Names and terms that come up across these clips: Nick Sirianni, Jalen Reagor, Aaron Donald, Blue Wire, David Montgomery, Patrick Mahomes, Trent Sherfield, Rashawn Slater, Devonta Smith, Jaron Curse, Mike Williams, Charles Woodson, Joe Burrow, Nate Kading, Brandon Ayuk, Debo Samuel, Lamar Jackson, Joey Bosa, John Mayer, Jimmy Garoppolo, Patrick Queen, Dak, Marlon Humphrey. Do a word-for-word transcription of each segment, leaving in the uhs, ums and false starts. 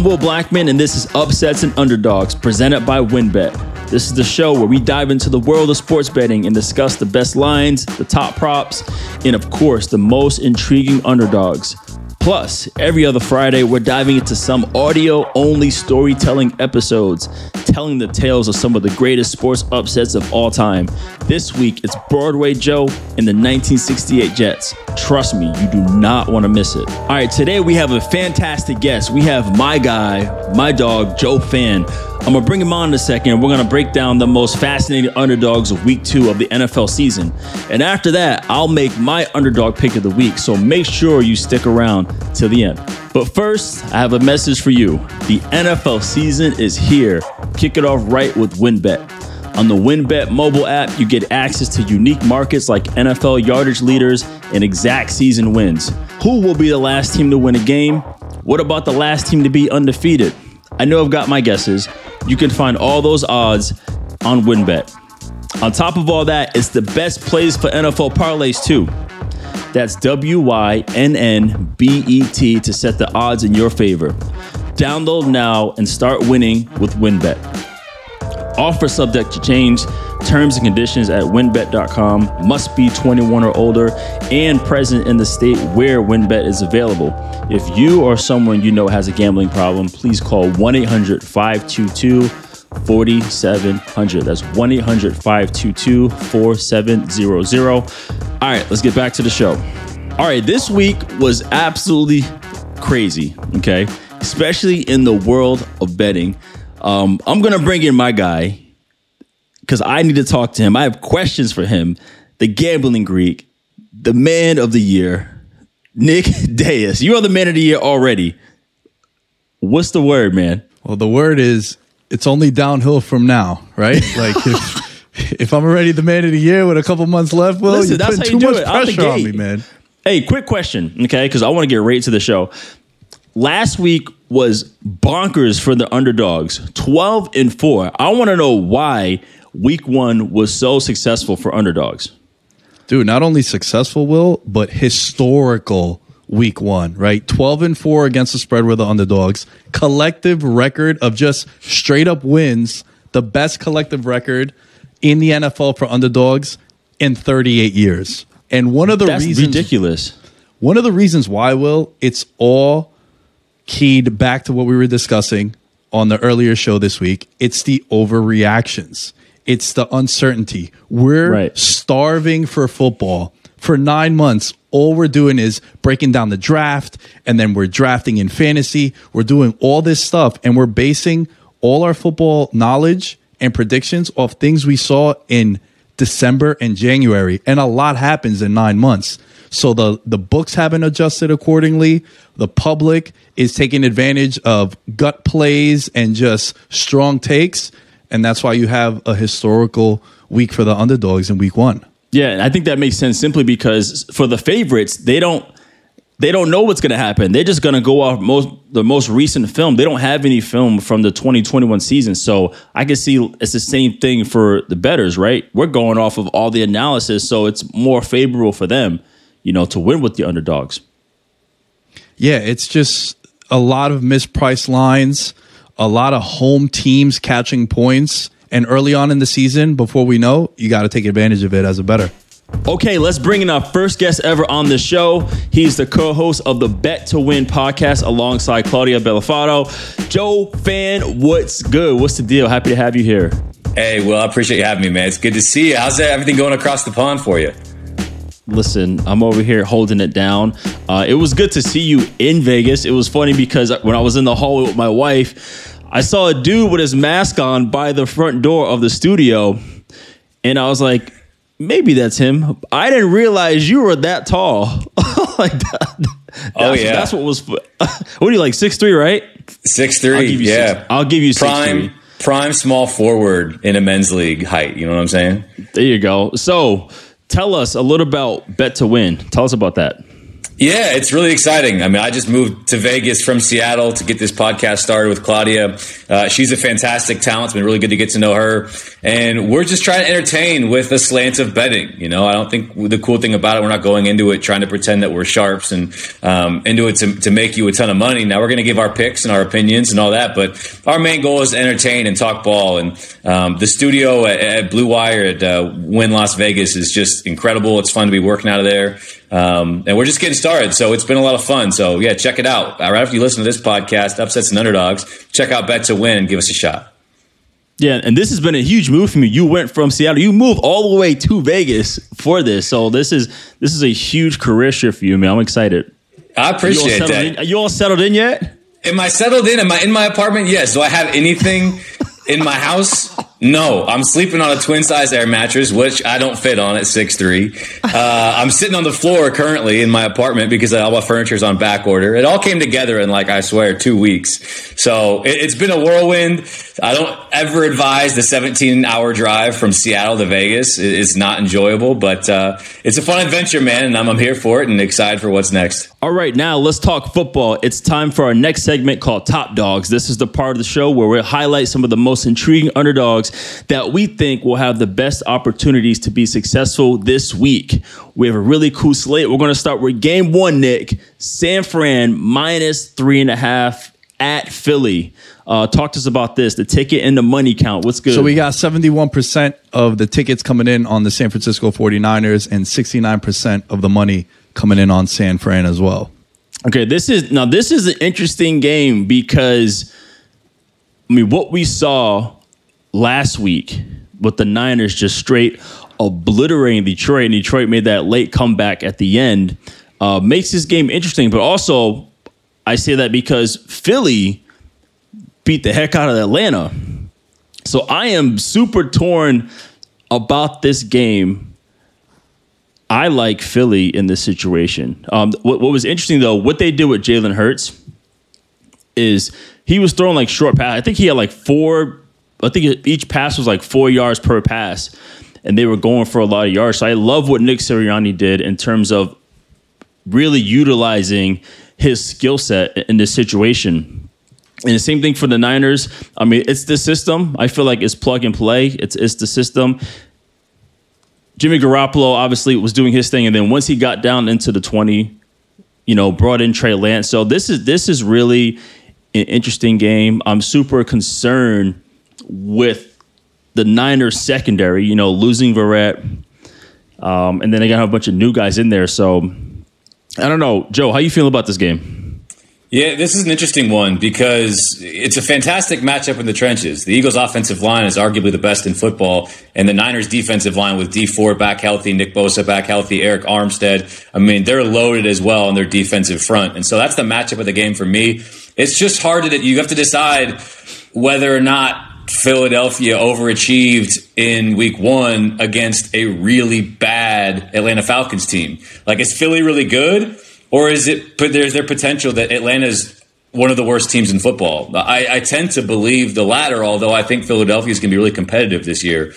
I'm Will Blackman, and this is Upsets and Underdogs, presented by WynnBET. This is the show where we dive into the world of sports betting and discuss the best lines, the top props, and of course, the most intriguing underdogs. Plus, every other Friday, we're diving into some audio-only storytelling episodes, telling the tales of some of the greatest sports upsets of all time. This week, it's Broadway Joe and the nineteen sixty-eight Jets. Trust me, you do not want to miss it. All right, today we have a fantastic guest. We have my guy, my dog, Joe Fan. I'm going to bring him on in a second. We're going to break down the most fascinating underdogs of week two of the N F L season. And after that, I'll make my underdog pick of the week. So make sure you stick around till the end. But first, I have a message for you. The N F L season is here. Kick it off right with WynnBET. On the WynnBET mobile app, you get access to unique markets like N F L yardage leaders and exact season wins. Who will be the last team to win a game? What about the last team to be undefeated? I know I've got my guesses. You can find all those odds on WynnBET. On top of all that, it's the best plays for N F L parlays too. That's W Y N N B E T to set the odds in your favor. Download now and start winning with WynnBET. Offer subject to change. Terms and conditions at WynnBET dot com. Must be twenty-one or older and present in the state where WynnBET is available. If you or someone you know has a gambling problem, please call one eight hundred five two two four seven zero zero. That's one eight hundred five two two four seven zero zero. All right, let's get back to the show. All right, this week was absolutely crazy, okay? Especially in the world of betting. Um, I'm going to bring in my guy, because I need to talk to him. I have questions for him. The gambling Greek, the man of the year, Nick Deus. You are the man of the year already. What's the word, man? Well, the word is it's only downhill from now, right? Like if, if I'm already the man of the year with a couple months left, well, listen, you're that's putting how you too do much it. Pressure on me, man. Hey, quick question, okay? Because I want to get right to the show. Last week was bonkers for the underdogs, twelve and four. I want to know why week one was so successful for underdogs. Dude, not only successful, Will, but historical week one, right? twelve and four against the spread were the underdogs. Collective record of just straight up wins, the best collective record in the N F L for underdogs in thirty-eight years. And one of the That's reasons ridiculous. One of the reasons why, Will, it's all keyed back to what we were discussing on the earlier show this week. It's the overreactions. It's the uncertainty. We're right. starving for football. For nine months, all we're doing is breaking down the draft, and then we're drafting in fantasy. We're doing all this stuff, and we're basing all our football knowledge and predictions off things we saw in December and January, and a lot happens in nine months. So the, the books haven't adjusted accordingly. The public is taking advantage of gut plays and just strong takes. And that's why you have a historical week for the underdogs in week one. Yeah, and I think that makes sense simply because for the favorites, they don't they don't know what's going to happen. They're just going to go off most the most recent film. They don't have any film from the twenty twenty-one season. So I can see it's the same thing for the bettors, right? We're going off of all the analysis, so it's more favorable for them, you know, to win with the underdogs. Yeah, it's just a lot of mispriced lines. A lot of home teams catching points, and early on in the season, before we know, you got to take advantage of it as a bettor. Okay, let's bring in our first guest ever on the show. He's the co-host of the Bet to Win podcast alongside Claudia Bellafato. Joe Fan, what's good? What's the deal? Happy to have you here. Hey, well, I appreciate you having me, man. It's good to see you. How's everything going across the pond for you? Listen, I'm over here holding it down. Uh, it was good to see you in Vegas. It was funny because when I was in the hallway with my wife, I saw a dude with his mask on by the front door of the studio. And I was like, maybe that's him. I didn't realize you were that tall. Like that, that's, oh, yeah. That's what was... What are you, like six three, right? six three, yeah. Six, I'll give you six three. Prime small forward in a men's league height. You know what I'm saying? There you go. So... Tell us a little about Bet to Win. Tell us about that. Yeah, it's really exciting. I mean, I just moved to Vegas from Seattle to get this podcast started with Claudia. Uh, she's a fantastic talent. It's been really good to get to know her. And we're just trying to entertain with a slant of betting. You know, I don't think the cool thing about it, we're not going into it trying to pretend that we're sharps and um, into it to, to make you a ton of money. Now, we're going to give our picks and our opinions and all that. But our main goal is to entertain and talk ball. And um, the studio at, at Blue Wire at uh, Wynn Las Vegas is just incredible. It's fun to be working out of there. Um, and we're just getting started. So it's been a lot of fun. So yeah, check it out. Right after you listen to this podcast, Upsets and Underdogs, check out Bet to Win and give us a shot. Yeah, and this has been a huge move for you. You went from Seattle, you moved all the way to Vegas for this. So this is this is a huge career shift for you, man. I'm excited. I appreciate that. In? Are you all settled in yet? Am I settled in? Am I in my apartment? Yes. Do I have anything in my house? No, I'm sleeping on a twin-size air mattress, which I don't fit on at six three. Uh, I'm sitting on the floor currently in my apartment because all my furniture's on back order. It all came together in, like, I swear, two weeks. So it, it's been a whirlwind. I don't ever advise the seventeen-hour drive from Seattle to Vegas. It, it's not enjoyable, but uh, it's a fun adventure, man, and I'm, I'm here for it and excited for what's next. All right, now let's talk football. It's time for our next segment called Top Dogs. This is the part of the show where we highlight some of the most intriguing underdogs that we think will have the best opportunities to be successful this week. We have a really cool slate. We're going to start with game one, Nick. San Fran minus three and a half at Philly. Uh, talk to us about this, the ticket and the money count. What's good? So we got seventy-one percent of the tickets coming in on the San Francisco forty-niners and sixty-nine percent of the money coming in on San Fran as well. Okay, this is now this is an interesting game because, I mean, what we saw last week with the Niners just straight obliterating Detroit, and Detroit made that late comeback at the end, uh, makes this game interesting. But also, I say that because Philly beat the heck out of Atlanta. So I am super torn about this game. I like Philly in this situation. Um, what, what was interesting, though, what they did with Jalen Hurts is he was throwing like short pass. I think he had like four... I think each pass was like four yards per pass, and they were going for a lot of yards. So I love what Nick Sirianni did in terms of really utilizing his skill set in this situation. And the same thing for the Niners. I mean, it's the system. I feel like it's plug and play. It's it's the system. Jimmy Garoppolo obviously was doing his thing, and then once he got down into the twenty, you know, brought in Trey Lance. So this is this is really an interesting game. I'm super concerned with the Niners secondary, you know, losing Verrett. Um, and then they got a bunch of new guys in there. So, I don't know. Joe, how you feeling about this game? Yeah, this is an interesting one because it's a fantastic matchup in the trenches. The Eagles' offensive line is arguably the best in football, and the Niners' defensive line with D four back healthy, Nick Bosa back healthy, Eric Armstead. I mean, they're loaded as well on their defensive front. And so that's the matchup of the game for me. It's just hard to – you have to decide whether or not Philadelphia overachieved in week one against a really bad Atlanta Falcons team. Like, is Philly really good, or is it there's their potential that Atlanta's one of the worst teams in football? I, I tend to believe the latter, although I think Philadelphia is going to be really competitive this year.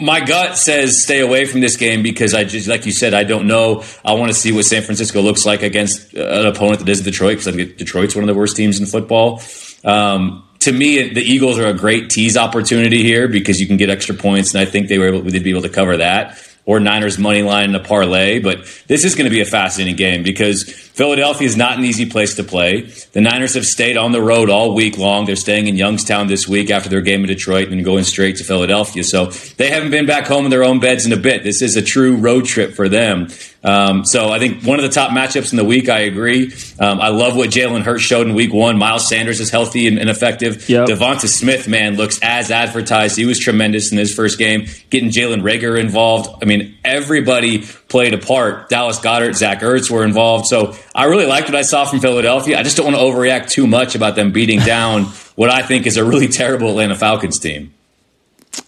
My gut says stay away from this game because I just, like you said, I don't know. I want to see what San Francisco looks like against an opponent that isn't Detroit, because I think Detroit's one of the worst teams in football. Um, To me, the Eagles are a great tease opportunity here because you can get extra points, and I think they were able, they'd be able to cover that, or Niners money line in a parlay. But this is going to be a fascinating game because Philadelphia is not an easy place to play. The Niners have stayed on the road all week long. They're staying in Youngstown this week after their game in Detroit and going straight to Philadelphia. So they haven't been back home in their own beds in a bit. This is a true road trip for them. Um, so I think one of the top matchups in the week, I agree. Um, I love what Jalen Hurts showed in week one. Miles Sanders is healthy and, and effective. Yep. Devonta Smith, man, looks as advertised. He was tremendous in his first game. Getting Jalen Reagor involved. I mean, everybody played a part. Dallas Goedert, Zach Ertz were involved. So I really liked what I saw from Philadelphia. I just don't want to overreact too much about them beating down what I think is a really terrible Atlanta Falcons team.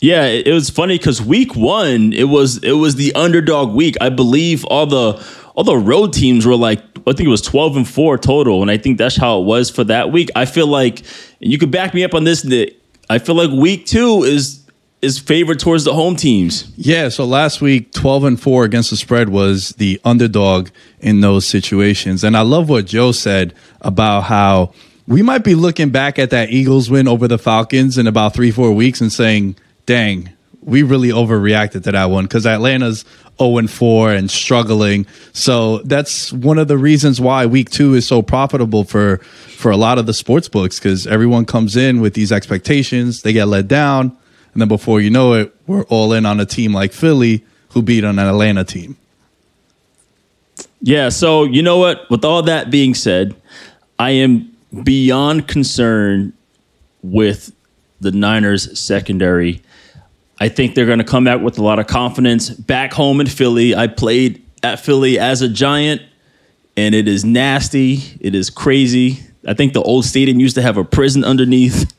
Yeah, it was funny because week one, it was it was the underdog week. I believe all the all the road teams were like, I think it was twelve and four total. And I think that's how it was for that week. I feel like, and you could back me up on this, Nick, I feel like week two is is favored towards the home teams. Yeah, so last week, twelve and four against the spread was the underdog in those situations. And I love what Joe said about how we might be looking back at that Eagles win over the Falcons in about three, four weeks and saying, dang, we really overreacted to that one because Atlanta's oh and four and struggling. So that's one of the reasons why week two is so profitable for, for a lot of the sports books, because everyone comes in with these expectations. They get let down. And then before you know it, we're all in on a team like Philly who beat on an Atlanta team. Yeah, so you know what? With all that being said, I am beyond concerned with the Niners' secondary. I think they're going to come back with a lot of confidence. Back home in Philly, I played at Philly as a Giant, and it is nasty. It is crazy. I think the old stadium used to have a prison underneath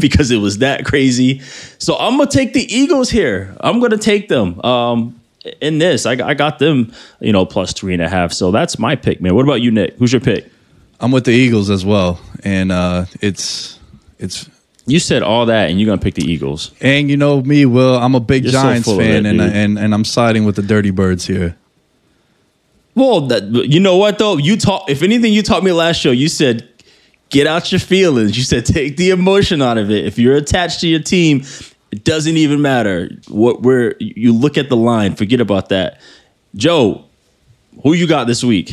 because it was that crazy. So I'm going to take the Eagles here. I'm going to take them um, in this. I, I got them, you know, plus three and a half. So that's my pick, man. What about you, Nick? Who's your pick? I'm with the Eagles as well. And uh, it's it's. You said all that, and you're going to pick the Eagles. And you know me, Will. I'm a big you're Giants so fan, that, and, and and I'm siding with the Dirty Birds here. Well, that, you know what, though? You taught, if anything, you taught me last show. You said, get out your feelings. You said, take the emotion out of it. If you're attached to your team, it doesn't even matter. What we're, you look at the line. Forget about that. Joe, who you got this week?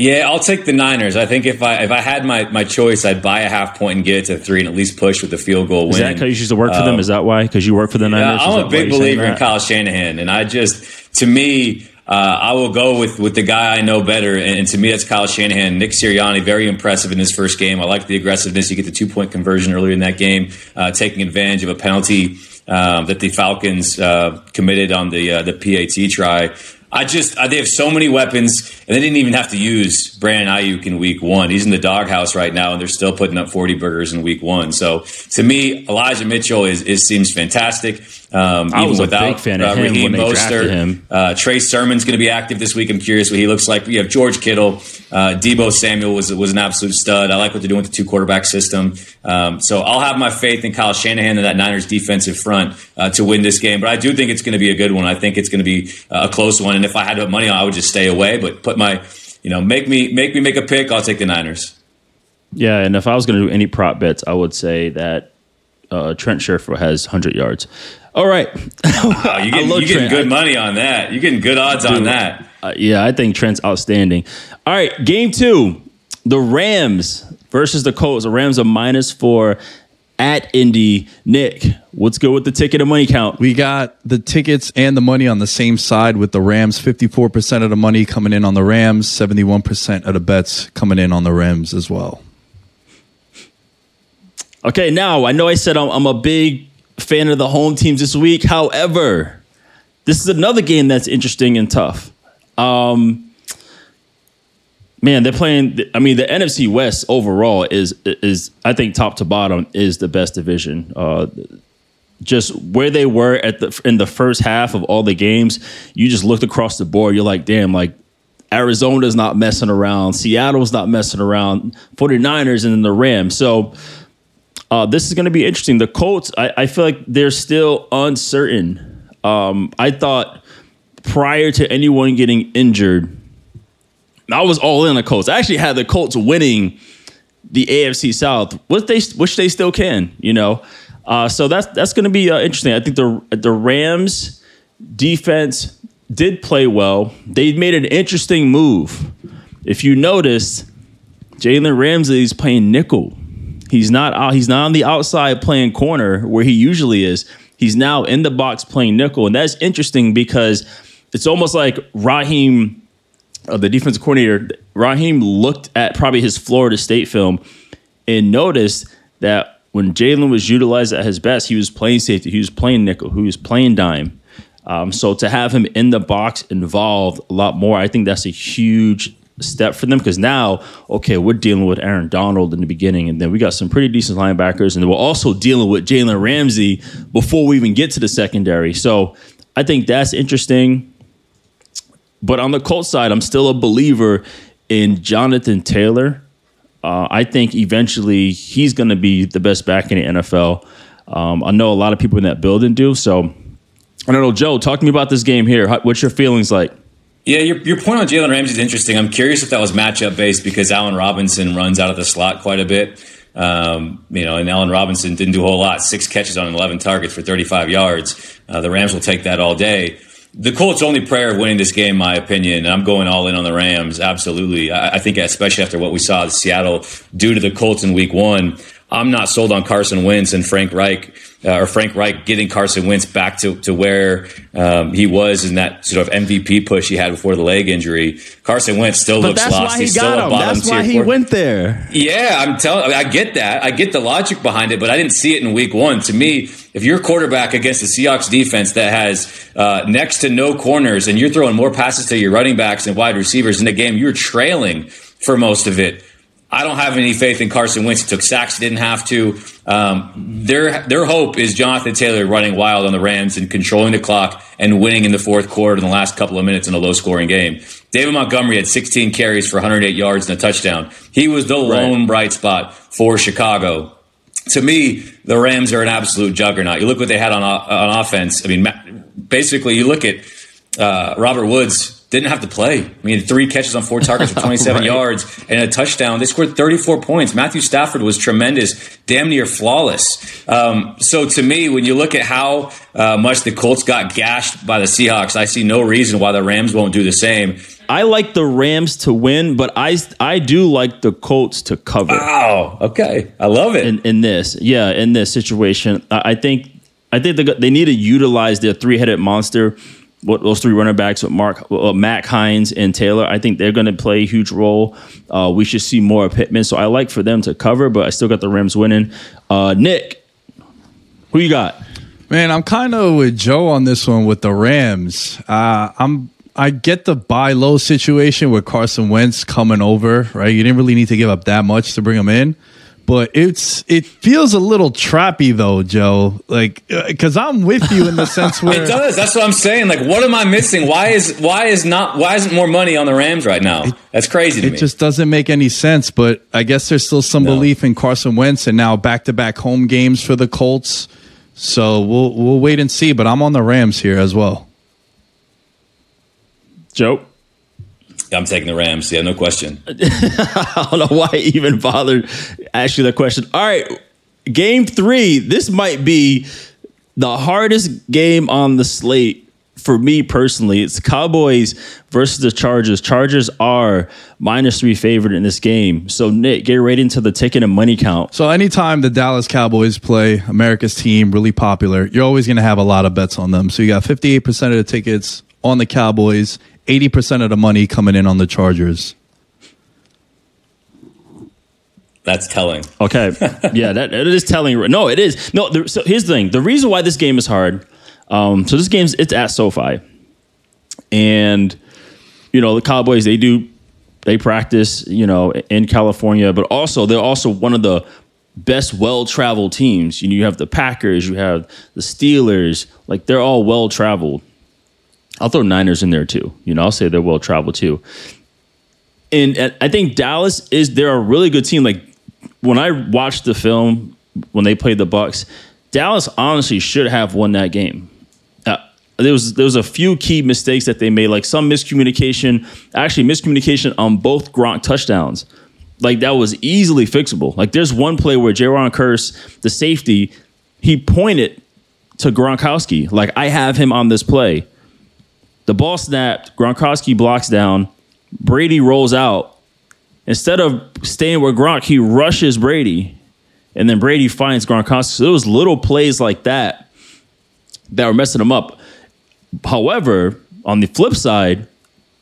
Yeah, I'll take the Niners. I think if I if I had my, my choice, I'd buy a half point and get it to three and at least push with the field goal win. Is that how you used to work for them? Um, Is that why? Because you work for the Niners? Yeah, I'm a big believer in Kyle Shanahan. And I just, to me, uh, I will go with, with the guy I know better. And, and to me, that's Kyle Shanahan. Nick Sirianni, very impressive in his first game. I like the aggressiveness. You get the two-point conversion earlier in that game, uh, taking advantage of a penalty um, that the Falcons uh, committed on the uh, the P A T try. I just, they have so many weapons, and they didn't even have to use Brandon Ayuk in week one. He's in the doghouse right now, and they're still putting up forty burgers in week one. So, to me, Elijah Mitchell is, is seems fantastic. Um, I even was a without, big fan of uh, him Raheem when they Boster. drafted him. Uh, Trey Sermon's going to be active this week. I'm curious what he looks like. We have George Kittle. Uh, Debo Samuel was was an absolute stud. I like what they're doing with the two quarterback system. Um, so I'll have my faith in Kyle Shanahan and that Niners defensive front uh, to win this game. But I do think it's going to be a good one. I think it's going to be a close one. And if I had to put money on, I would just stay away. But put my, you know, make me make me make a pick. I'll take the Niners. Yeah, and if I was going to do any prop bets, I would say that uh, Trent Sherfield has one hundred yards. All right. Wow, you're getting, you're getting good I, money on that. You're getting good odds dude, on that. Uh, yeah, I think Trent's outstanding. All right, game two, the Rams versus the Colts. The Rams are minus four at Indy. Nick, what's good with the ticket and money count? We got the tickets and the money on the same side with the Rams. fifty-four percent of the money coming in on the Rams, seventy-one percent of the bets coming in on the Rams as well. Okay, now, I know I said I'm, I'm a big fan of the home teams this week. However, this is another game that's interesting and tough. Um, man, they're playing. I mean, the N F C West overall is is I think top to bottom is the best division. Uh, just where they were at the in the first half of all the games, you just looked across the board. You're like, damn, like Arizona's not messing around. Seattle's not messing around. 49ers and then the Rams. So. Uh, this is going to be interesting. The Colts, I, I feel like they're still uncertain. Um, I thought prior to anyone getting injured, I was all in the Colts. I actually had the Colts winning the A F C South, which they which they still can, you know. Uh, so that's that's going to be uh, interesting. I think the the Rams defense did play well. They made an interesting move. If you noticed, Jalen Ramsey is playing nickel. He's not out, he's not on the outside playing corner where he usually is. He's now in the box playing nickel. And that's interesting because it's almost like Raheem, uh, the defensive coordinator, Raheem looked at probably his Florida State film and noticed that when Jalen was utilized at his best, he was playing safety, he was playing nickel, he was playing dime. Um, so to have him in the box involved a lot more, I think that's a huge step for them because now, okay, we're dealing with Aaron Donald in the beginning, and then we got some pretty decent linebackers, and we're also dealing with Jalen Ramsey before we even get to the secondary. So I think that's interesting. But on the Colts side, I'm still a believer in Jonathan Taylor. Uh, I think eventually he's going to be the best back in the N F L. Um, I know a lot of people in that building do. So, I don't know, Joe, talk to me about this game here. How, what's your feelings like? Yeah, your, your point on Jalen Ramsey is interesting. I'm curious if that was matchup-based because Allen Robinson runs out of the slot quite a bit. Um, you know, and Allen Robinson didn't do a whole lot. Six catches on eleven targets for thirty-five yards. Uh, the Rams will take that all day. The Colts' only prayer of winning this game, my opinion, and I'm going all in on the Rams, absolutely. I, I think especially after what we saw Seattle do to the Colts in week one, I'm not sold on Carson Wentz and Frank Reich, uh, or Frank Reich getting Carson Wentz back to, to where um, he was in that sort of M V P push he had before the leg injury. Carson Wentz still but looks that's lost. Why he He's got still him. A bottom that's why he quarter. Went there. Yeah, I'm telling. I get that. I get the logic behind it, but I didn't see it in week one. To me, if you're quarterback against the Seahawks defense that has uh, next to no corners and you're throwing more passes to your running backs and wide receivers in the game, you're trailing for most of it. I don't have any faith in Carson Wentz. He took sacks, didn't have to. Um, their their hope is Jonathan Taylor running wild on the Rams and controlling the clock and winning in the fourth quarter in the last couple of minutes in a low-scoring game. David Montgomery had sixteen carries for one hundred eight yards and a touchdown. He was the lone right. bright spot for Chicago. To me, the Rams are an absolute juggernaut. You look what they had on, on offense. I mean, basically, you look at uh, Robert Woods. Didn't have to play. I mean, three catches on four targets for twenty-seven right. yards and a touchdown. They scored thirty-four points. Matthew Stafford was tremendous, damn near flawless. Um, so to me, when you look at how uh, much the Colts got gashed by the Seahawks, I see no reason why the Rams won't do the same. I like the Rams to win, but I I do like the Colts to cover. Wow. Okay. I love it. In, in this. Yeah, in this situation. I, I think I think they, they need to utilize their three-headed monster. What those three running backs with Mark, uh, Mack, Hines, and Taylor, I think they're going to play a huge role. Uh, we should see more of Pittman. So I like for them to cover, but I still got the Rams winning. Uh, Nick, who you got? Man, I'm kind of with Joe on this one with the Rams. Uh, I'm I get the buy low situation with Carson Wentz coming over, right? You didn't really need to give up that much to bring him in. But it's it feels a little trappy though, Joe. Like, because I'm with you in the sense where it does. That's what I'm saying. Like, what am I missing? Why is why is not why isn't more money on the Rams right now? It, That's crazy. to It me. just doesn't make any sense. But I guess there's still some no. belief in Carson Wentz, and now back-to-back home games for the Colts. So we'll we'll wait and see. But I'm on the Rams here as well. Joe. I'm taking the Rams. Yeah, no question. I don't know why I even bothered asking that question. All right, game three. This might be the hardest game on the slate for me personally. It's Cowboys versus the Chargers. Chargers are minus three favorite in this game. So, Nick, get right into the ticket and money count. So anytime the Dallas Cowboys play America's team, really popular, you're always going to have a lot of bets on them. So you got fifty-eight percent of the tickets on the Cowboys, eighty percent of the money coming in on the Chargers. That's telling. Okay. Yeah, that, that is telling. No, it is. No, the, so here's the thing. The reason why this game is hard, um, so this game's it's at SoFi. And, you know, the Cowboys, they do, they practice, you know, in California, but also they're also one of the best well-traveled teams. You know, you have the Packers, you have the Steelers. Like, they're all well-traveled. I'll throw Niners in there too. You know, I'll say they're well traveled too. And I think Dallas is they're a really good team. Like when I watched the film when they played the Bucs, Dallas honestly should have won that game. Uh, there was there was a few key mistakes that they made, like some miscommunication, actually miscommunication on both Gronk touchdowns. Like that was easily fixable. Like there's one play where Jaron Curse, the safety, he pointed to Gronkowski, like I have him on this play. The ball snapped, Gronkowski blocks down, Brady rolls out. Instead of staying with Gronk, he rushes Brady, and then Brady finds Gronkowski. So there was little plays like that that were messing him up. However, on the flip side,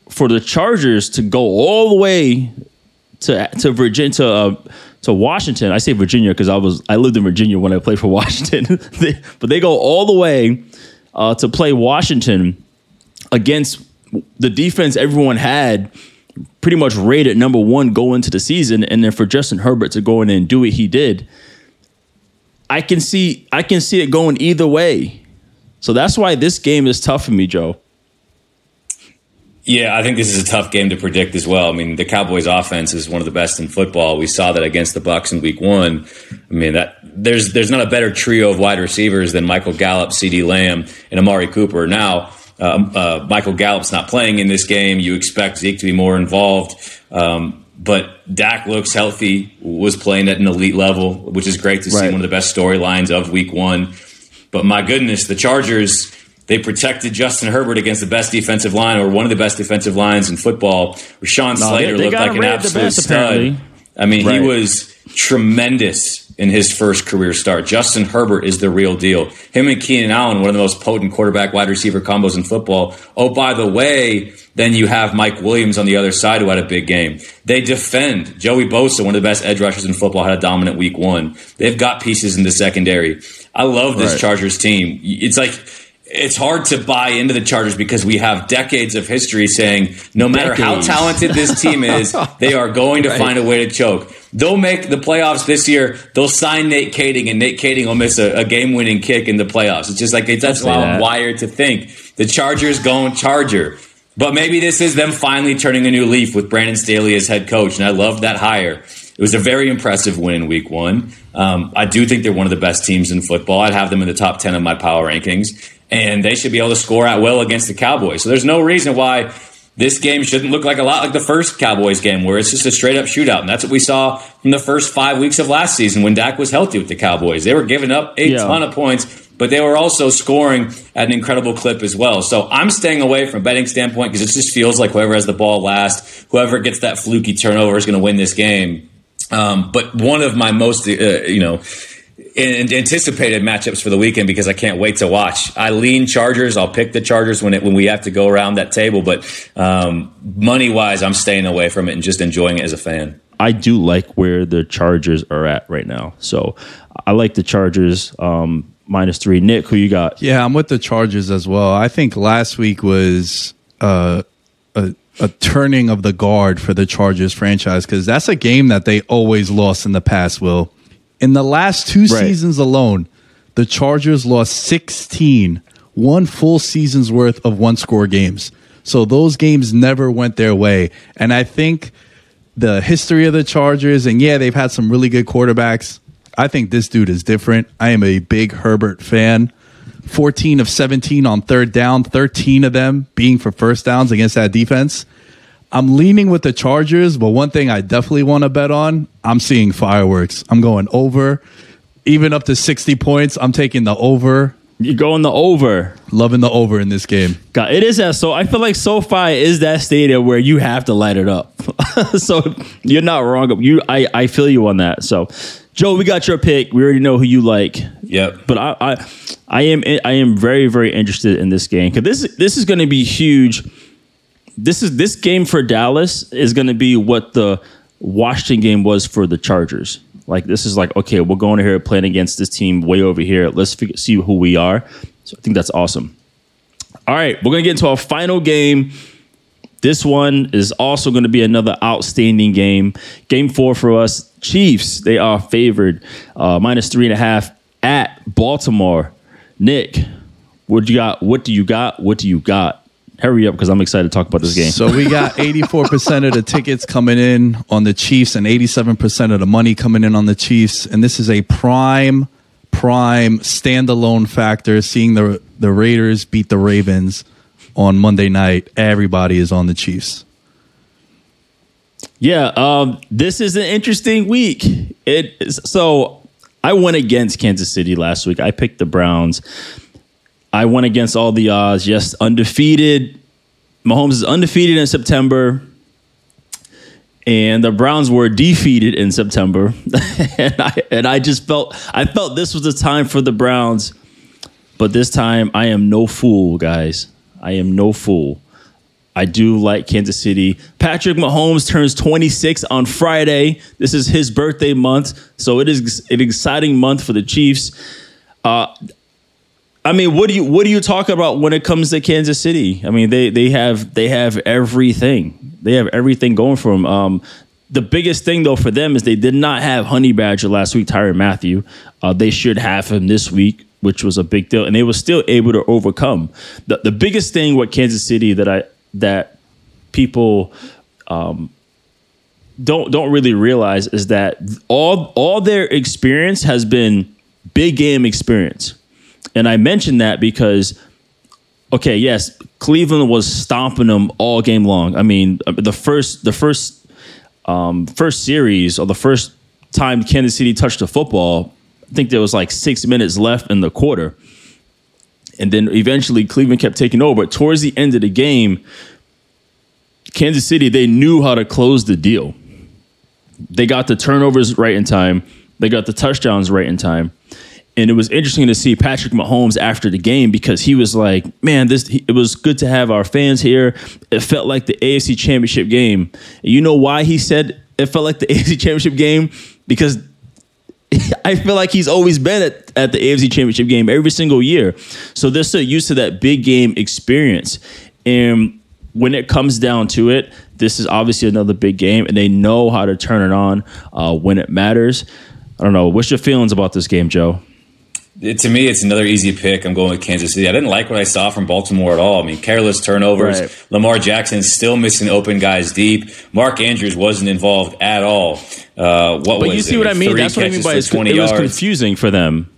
for the Chargers to go all the way to to Virginia to, uh, to Washington, I say Virginia because I was I lived in Virginia when I played for Washington, they, but they go all the way uh, to play Washington against the defense everyone had pretty much rated number one go into the season. And then for Justin Herbert to go in and do what he did, I can see I can see it going either way. So that's why this game is tough for me, Joe. Yeah, I think this is a tough game to predict as well. I mean, the Cowboys' offense is one of the best in football. We saw that against the Bucs in Week One. I mean, that there's there's not a better trio of wide receivers than Michael Gallup, CeeDee Lamb, and Amari Cooper. Now, uh, uh, Michael Gallup's not playing in this game. You expect Zeke to be more involved, um, but Dak looks healthy. Was playing at an elite level, which is great to see. Right. One of the best storylines of Week One. But my goodness, the Chargers. They protected Justin Herbert against the best defensive line, or one of the best defensive lines in football. Rashawn no, Slater they, they looked like an absolute best, stud. Apparently. I mean, right. He was tremendous in his first career start. Justin Herbert is the real deal. Him and Keenan Allen, one of the most potent quarterback wide receiver combos in football. Oh, by the way, then you have Mike Williams on the other side who had a big game. They defend. Joey Bosa, one of the best edge rushers in football, had a dominant Week One. They've got pieces in the secondary. I love this right. Chargers team. It's like... It's hard to buy into the Chargers because we have decades of history saying no matter decades. how talented this team is, they are going to right. find a way to choke. They'll make the playoffs this year. They'll sign Nate Kading, and Nate Kading will miss a, a game-winning kick in the playoffs. It's just like it's, that's how that. I'm wired to think. The Chargers going Charger. But maybe this is them finally turning a new leaf with Brandon Staley as head coach, and I love that hire. It was a very impressive win in Week One. Um, I do think they're one of the best teams in football. I'd have them in the top ten of my power rankings. And they should be able to score out well against the Cowboys. So there's no reason why this game shouldn't look like a lot like the first Cowboys game where it's just a straight-up shootout. And that's what we saw from the first five weeks of last season when Dak was healthy with the Cowboys. They were giving up a yeah. ton of points, but they were also scoring at an incredible clip as well. So I'm staying away from a betting standpoint because it just feels like whoever has the ball last, whoever gets that fluky turnover is going to win this game. Um, but one of my most, uh, you know, And anticipated matchups for the weekend because I can't wait to watch. I lean Chargers. I'll pick the Chargers when it when we have to go around that table. But um, money-wise, I'm staying away from it and just enjoying it as a fan. I do like where the Chargers are at right now. So I like the Chargers um, minus three. Nick, who you got? Yeah, I'm with the Chargers as well. I think last week was uh, a a turning of the guard for the Chargers franchise because that's a game that they always lost in the past, Will. In the last two right. seasons alone, the Chargers lost sixteen, one full season's worth of one-score games. So those games never went their way. And I think the history of the Chargers, and yeah, they've had some really good quarterbacks. I think this dude is different. I am a big Herbert fan. fourteen of seventeen on third down, thirteen of them being for first downs against that defense. I'm leaning with the Chargers, but one thing I definitely want to bet on, I'm seeing fireworks. I'm going over. Even up to sixty points, I'm taking the over. You're going the over. Loving the over in this game. God, it is that. So I feel like SoFi is that stadium where you have to light it up. So you're not wrong. You, I, I feel you on that. So, Joe, we got your pick. We already know who you like. Yep. But I, I, I am, I am very, very interested in this game because this, this is going to be huge. This is this game for Dallas is going to be what the Washington game was for the Chargers. Like this is like, okay, we're going here playing against this team way over here. Let's figure, see who we are. So I think that's awesome. All right, we're going to get into our final game. This one is also going to be another outstanding game. Game four for us, Chiefs. They are favored uh, minus three and a half at Baltimore. Nick, what you got? What do you got? What do you got? Hurry up because I'm excited to talk about this game. So we got eighty-four percent of the tickets coming in on the Chiefs and eighty-seven percent of the money coming in on the Chiefs. And this is a prime, prime standalone factor. Seeing the the Raiders beat the Ravens on Monday night, everybody is on the Chiefs. Yeah, um, this is an interesting week. It is, so I went against Kansas City last week. I picked the Browns. I went against all the odds. Yes, undefeated. Mahomes is undefeated in September. And the Browns were defeated in September. and, I, and I just felt I felt this was the time for the Browns. But this time, I am no fool, guys. I am no fool. I do like Kansas City. Patrick Mahomes turns twenty-six on Friday. This is his birthday month. So it is an exciting month for the Chiefs. Uh I mean, what do you what do you talk about when it comes to Kansas City? I mean, they they have they have everything. They have everything going for them. Um, the biggest thing though for them is they did not have Honey Badger last week, Tyrann Mathieu. Uh, they should have him this week, which was a big deal, and they were still able to overcome. The the biggest thing with Kansas City that I that people um, don't don't really realize is that all all their experience has been big game experience. And I mention that because, okay, yes, Cleveland was stomping them all game long. I mean, the first the first um, first series, or the first time Kansas City touched the football, I think there was like six minutes left in the quarter. And then eventually Cleveland kept taking over. But towards the end of the game, Kansas City, they knew how to close the deal. They got the turnovers right in time. They got the touchdowns right in time. And it was interesting to see Patrick Mahomes after the game, because he was like, man, this it was good to have our fans here. It felt like the A F C Championship game. And you know why he said it felt like the A F C Championship game? Because I feel like he's always been at, at the A F C Championship game every single year. So they're so used to that big game experience. And when it comes down to it, this is obviously another big game, and they know how to turn it on uh, when it matters. I don't know. What's your feelings about this game, Joe? It, to me, it's another easy pick. I'm going with Kansas City. I didn't like what I saw from Baltimore at all. I mean, careless turnovers. Right. Lamar Jackson still missing open guys deep. Mark Andrews wasn't involved at all. Uh, what but was you see it? What I mean? Three That's what I mean by it's, it was confusing for them.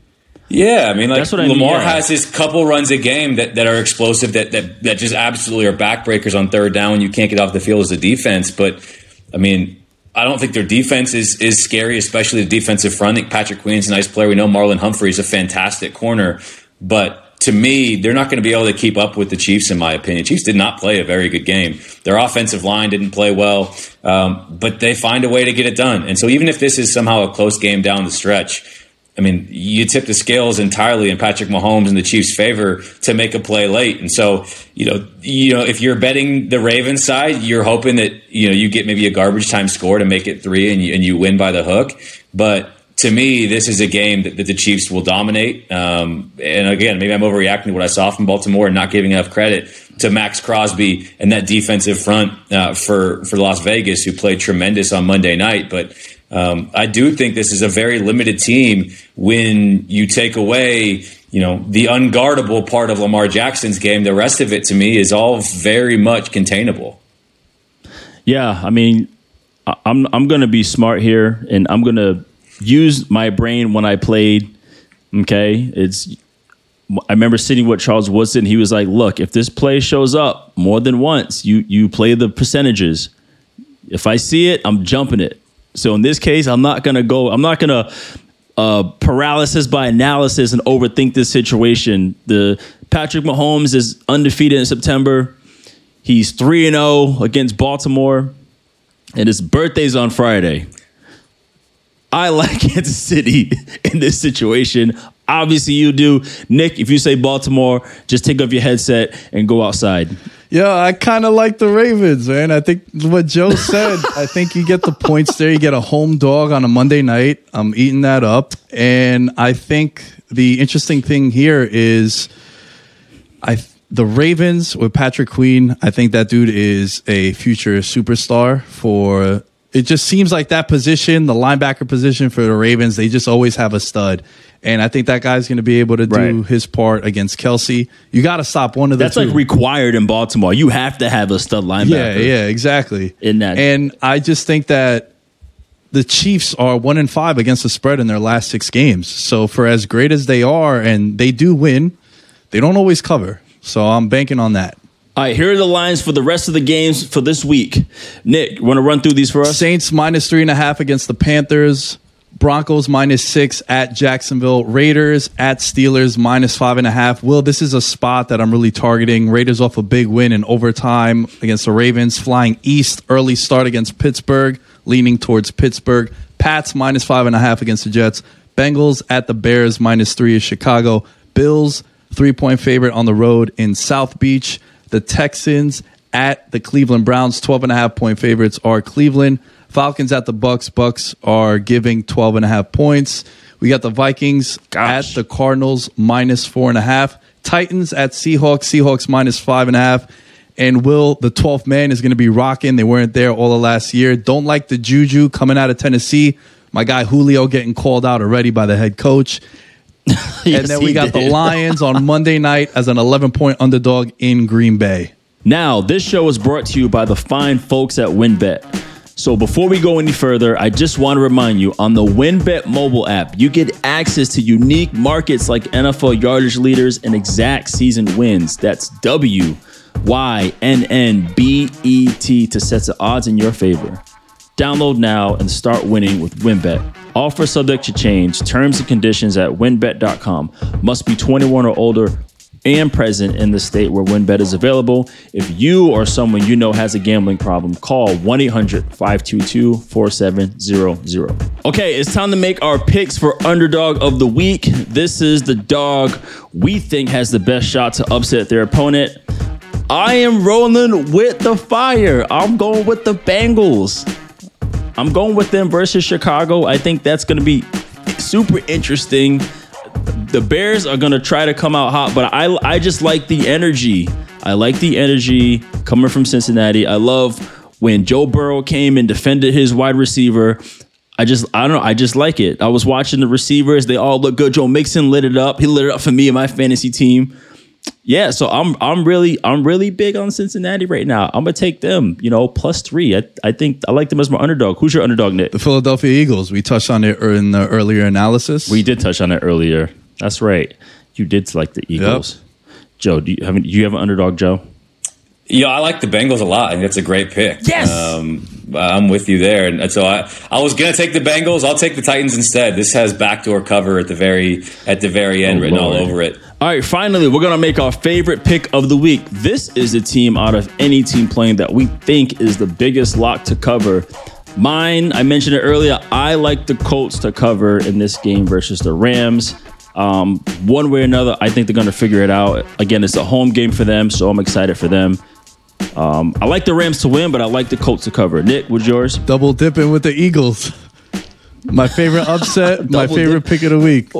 Yeah, I mean, like That's what I Lamar mean, yeah. has his couple runs a game that, that are explosive, that, that that just absolutely are backbreakers on third down when you can't get off the field as a defense. But, I mean, I don't think their defense is is scary, especially the defensive front. I think Patrick Queen's a nice player. We know Marlon Humphrey is a fantastic corner. But to me, they're not going to be able to keep up with the Chiefs, in my opinion. Chiefs did not play a very good game. Their offensive line didn't play well, um, but they find a way to get it done. And so even if this is somehow a close game down the stretch, I mean, you tip the scales entirely in Patrick Mahomes and the Chiefs' favor to make a play late. And so, you know, you know, if you're betting the Ravens side, you're hoping that, you know, you get maybe a garbage time score to make it three and you, and you win by the hook. But to me, this is a game that, that the Chiefs will dominate. Um, and again, maybe I'm overreacting to what I saw from Baltimore and not giving enough credit to Max Crosby and that defensive front uh, for, for Las Vegas, who played tremendous on Monday night. But Um, I do think this is a very limited team when you take away, you know, the unguardable part of Lamar Jackson's game. The rest of it, to me, is all very much containable. Yeah, I mean, I'm I'm going to be smart here, and I'm going to use my brain when I played. Okay, it's I remember sitting with Charles Woodson. He was like, "Look, if this play shows up more than once, you you play the percentages. If I see it, I'm jumping it." So in this case, I'm not going to go, I'm not going to uh, paralysis by analysis and overthink this situation. The Patrick Mahomes is undefeated in September. He's three and oh against Baltimore, and his birthday's on Friday. I like Kansas City in this situation. Obviously you do. Nick, if you say Baltimore, just take off your headset and go outside. Yeah, I kind of like the Ravens, man. I think what Joe said, I think you get the points there. You get a home dog on a Monday night. I'm eating that up. And I think the interesting thing here is I the Ravens with Patrick Queen. I think that dude is a future superstar for it. Just seems like that position, the linebacker position for the Ravens, they just always have a stud. And I think that guy's going to be able to do right. his part against Kelsey. You got to stop one of the That's two. Like required in Baltimore. You have to have a stud linebacker. Yeah, yeah, exactly. In that. And I just think that the Chiefs are one and five against the spread in their last six games. So for as great as they are, and they do win, they don't always cover. So I'm banking on that. All right, here are the lines for the rest of the games for this week. Nick, you want to run through these for us? Saints minus three and a half against the Panthers. Broncos minus six at Jacksonville. Raiders at Steelers minus five and a half. Will, this is a spot that I'm really targeting. Raiders off a big win in overtime against the Ravens. Flying east, early start against Pittsburgh. Leaning towards Pittsburgh. Pats minus five and a half against the Jets. Bengals at the Bears minus three is Chicago. Bills, three-point favorite on the road in South Beach. The Texans at the Cleveland Browns. twelve and a half point favorites are Cleveland. Falcons at the Bucks. Bucks are giving twelve and a half points. We got the Vikings Gosh. at the Cardinals minus four and a half. Titans at Seahawks. Seahawks minus five and a half. And Will, the twelfth man, is going to be rocking. They weren't there all of last year. Don't like the juju coming out of Tennessee. My guy Julio getting called out already by the head coach. yes, and then we got did. the Lions on Monday night as an eleven-point underdog in Green Bay. Now, this show is brought to you by the fine folks at WynnBET. So before we go any further, I just want to remind you, on the WynnBET mobile app, you get access to unique markets like N F L yardage leaders and exact season wins. That's W Y N N B E T to set the odds in your favor. Download now and start winning with WynnBET. Offer subject to change. Terms and conditions at wynn bet dot com. Must be twenty-one or older and present in the state where WynnBET is available. If you or someone you know has a gambling problem, call one eight hundred five two two four seven zero zero. Okay, it's time to make our picks for Underdog of the Week. This is the dog we think has the best shot to upset their opponent. I am rolling with the fire. I'm going with the Bengals. I'm going with them versus Chicago. I think that's going to be super interesting. The Bears are going to try to come out hot, but I I just like the energy. I like the energy coming from Cincinnati. I love when Joe Burrow came and defended his wide receiver. I just, I don't know, I just like it. I was watching the receivers. They all look good. Joe Mixon lit it up. He lit it up for me and my fantasy team. Yeah, so I'm I'm really I'm really big on Cincinnati right now. I'm gonna take them, you know, plus three. I I think I like them as my underdog. Who's your underdog, Nick? The Philadelphia Eagles. We touched on it in the earlier analysis. We did touch on it earlier. That's right. You did like the Eagles. Yep. Joe, do you have do you have an underdog, Joe? Yeah, I like the Bengals a lot, and that's a great pick. Yes, um, I'm with you there. And so I, I was gonna take the Bengals. I'll take the Titans instead. This has backdoor cover at the very at the very end, oh, written Lord. all over it. All right, finally, we're gonna make our favorite pick of the week. This is a team out of any team playing that we think is the biggest lock to cover. Mine, I mentioned it earlier. I like the Colts to cover in this game versus the Rams. Um, one way or another, I think they're gonna figure it out. Again, it's a home game for them, so I'm excited for them. Um, I like the Rams to win, but I like the Colts to cover. Nick, what's yours? Double dipping with the Eagles. My favorite upset, my favorite dip. pick of the week.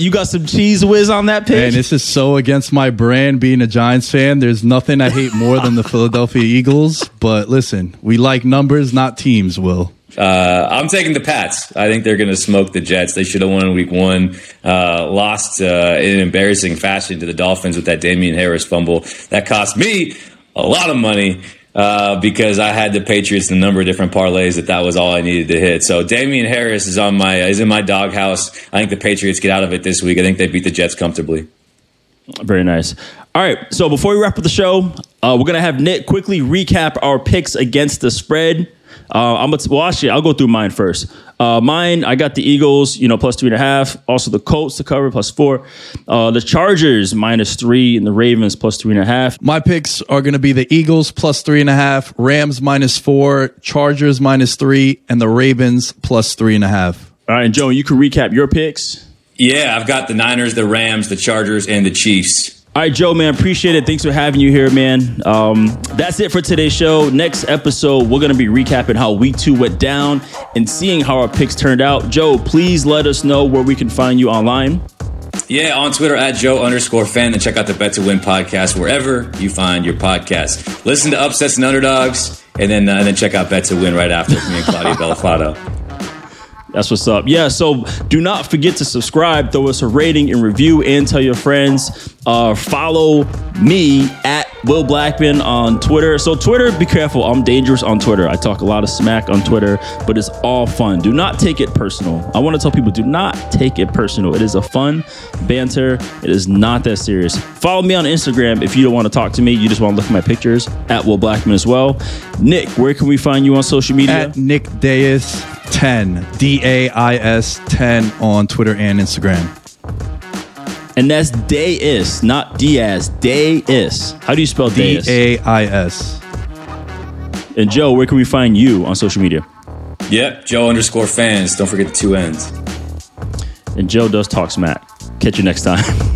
You got some cheese whiz on that pick? Man, this is so against my brand being a Giants fan. There's nothing I hate more than the Philadelphia Eagles. But listen, we like numbers, not teams, Will. Uh, I'm taking the Pats. I think they're going to smoke the Jets. They should have won week one. Uh, lost uh, in an embarrassing fashion to the Dolphins with that Damian Harris fumble. That cost me a lot of money uh, because I had the Patriots in a number of different parlays that that was all I needed to hit. So Damian Harris is on my is in my doghouse. I think the Patriots get out of it this week. I think they beat the Jets comfortably. Very nice. All right. So before we wrap up the show, uh, we're gonna have Nick quickly recap our picks against the spread. Uh, I'm gonna well, actually I'll go through mine first. Uh, mine I got the Eagles, you know, plus three and a half. Also the Colts to cover plus four. Uh, the Chargers minus three and the Ravens plus three and a half. My picks are gonna be the Eagles plus three and a half, Rams minus four, Chargers minus three, and the Ravens plus three and a half. All right, and Joe, you can recap your picks. Yeah, I've got the Niners, the Rams, the Chargers, and the Chiefs. All right, Joe, man, appreciate it. Thanks for having you here, man. Um, that's it for today's show. Next episode, we're going to be recapping how week two went down and seeing how our picks turned out. Joe, please let us know where we can find you online. Yeah, on Twitter at Joe underscore fan, and check out the Bet to Win podcast wherever you find your podcast. Listen to Upsets and Underdogs, and then, uh, and then check out Bet to Win right after me and Claudia Bellafato. That's what's up. Yeah, so do not forget to subscribe, throw us a rating and review, and tell your friends. Uh, follow me at Will Blackman on Twitter. So Twitter, be careful. I'm dangerous on Twitter. I talk a lot of smack on Twitter, but it's all fun. Do not take it personal. I want to tell people, do not take it personal. It is a fun banter. It is not that serious. Follow me on Instagram if you don't want to talk to me. You just want to look at my pictures, at Will Blackman as well. Nick, where can we find you on social media? At Nick Deus ten, D A I S ten on Twitter and Instagram. And that's Deus, not Diaz. Deus. How do you spell Deus? D A I S. And Joe, where can we find you on social media? Yep, Joe underscore fans. Don't forget the two N's. And Joe does talk smack. Catch you next time.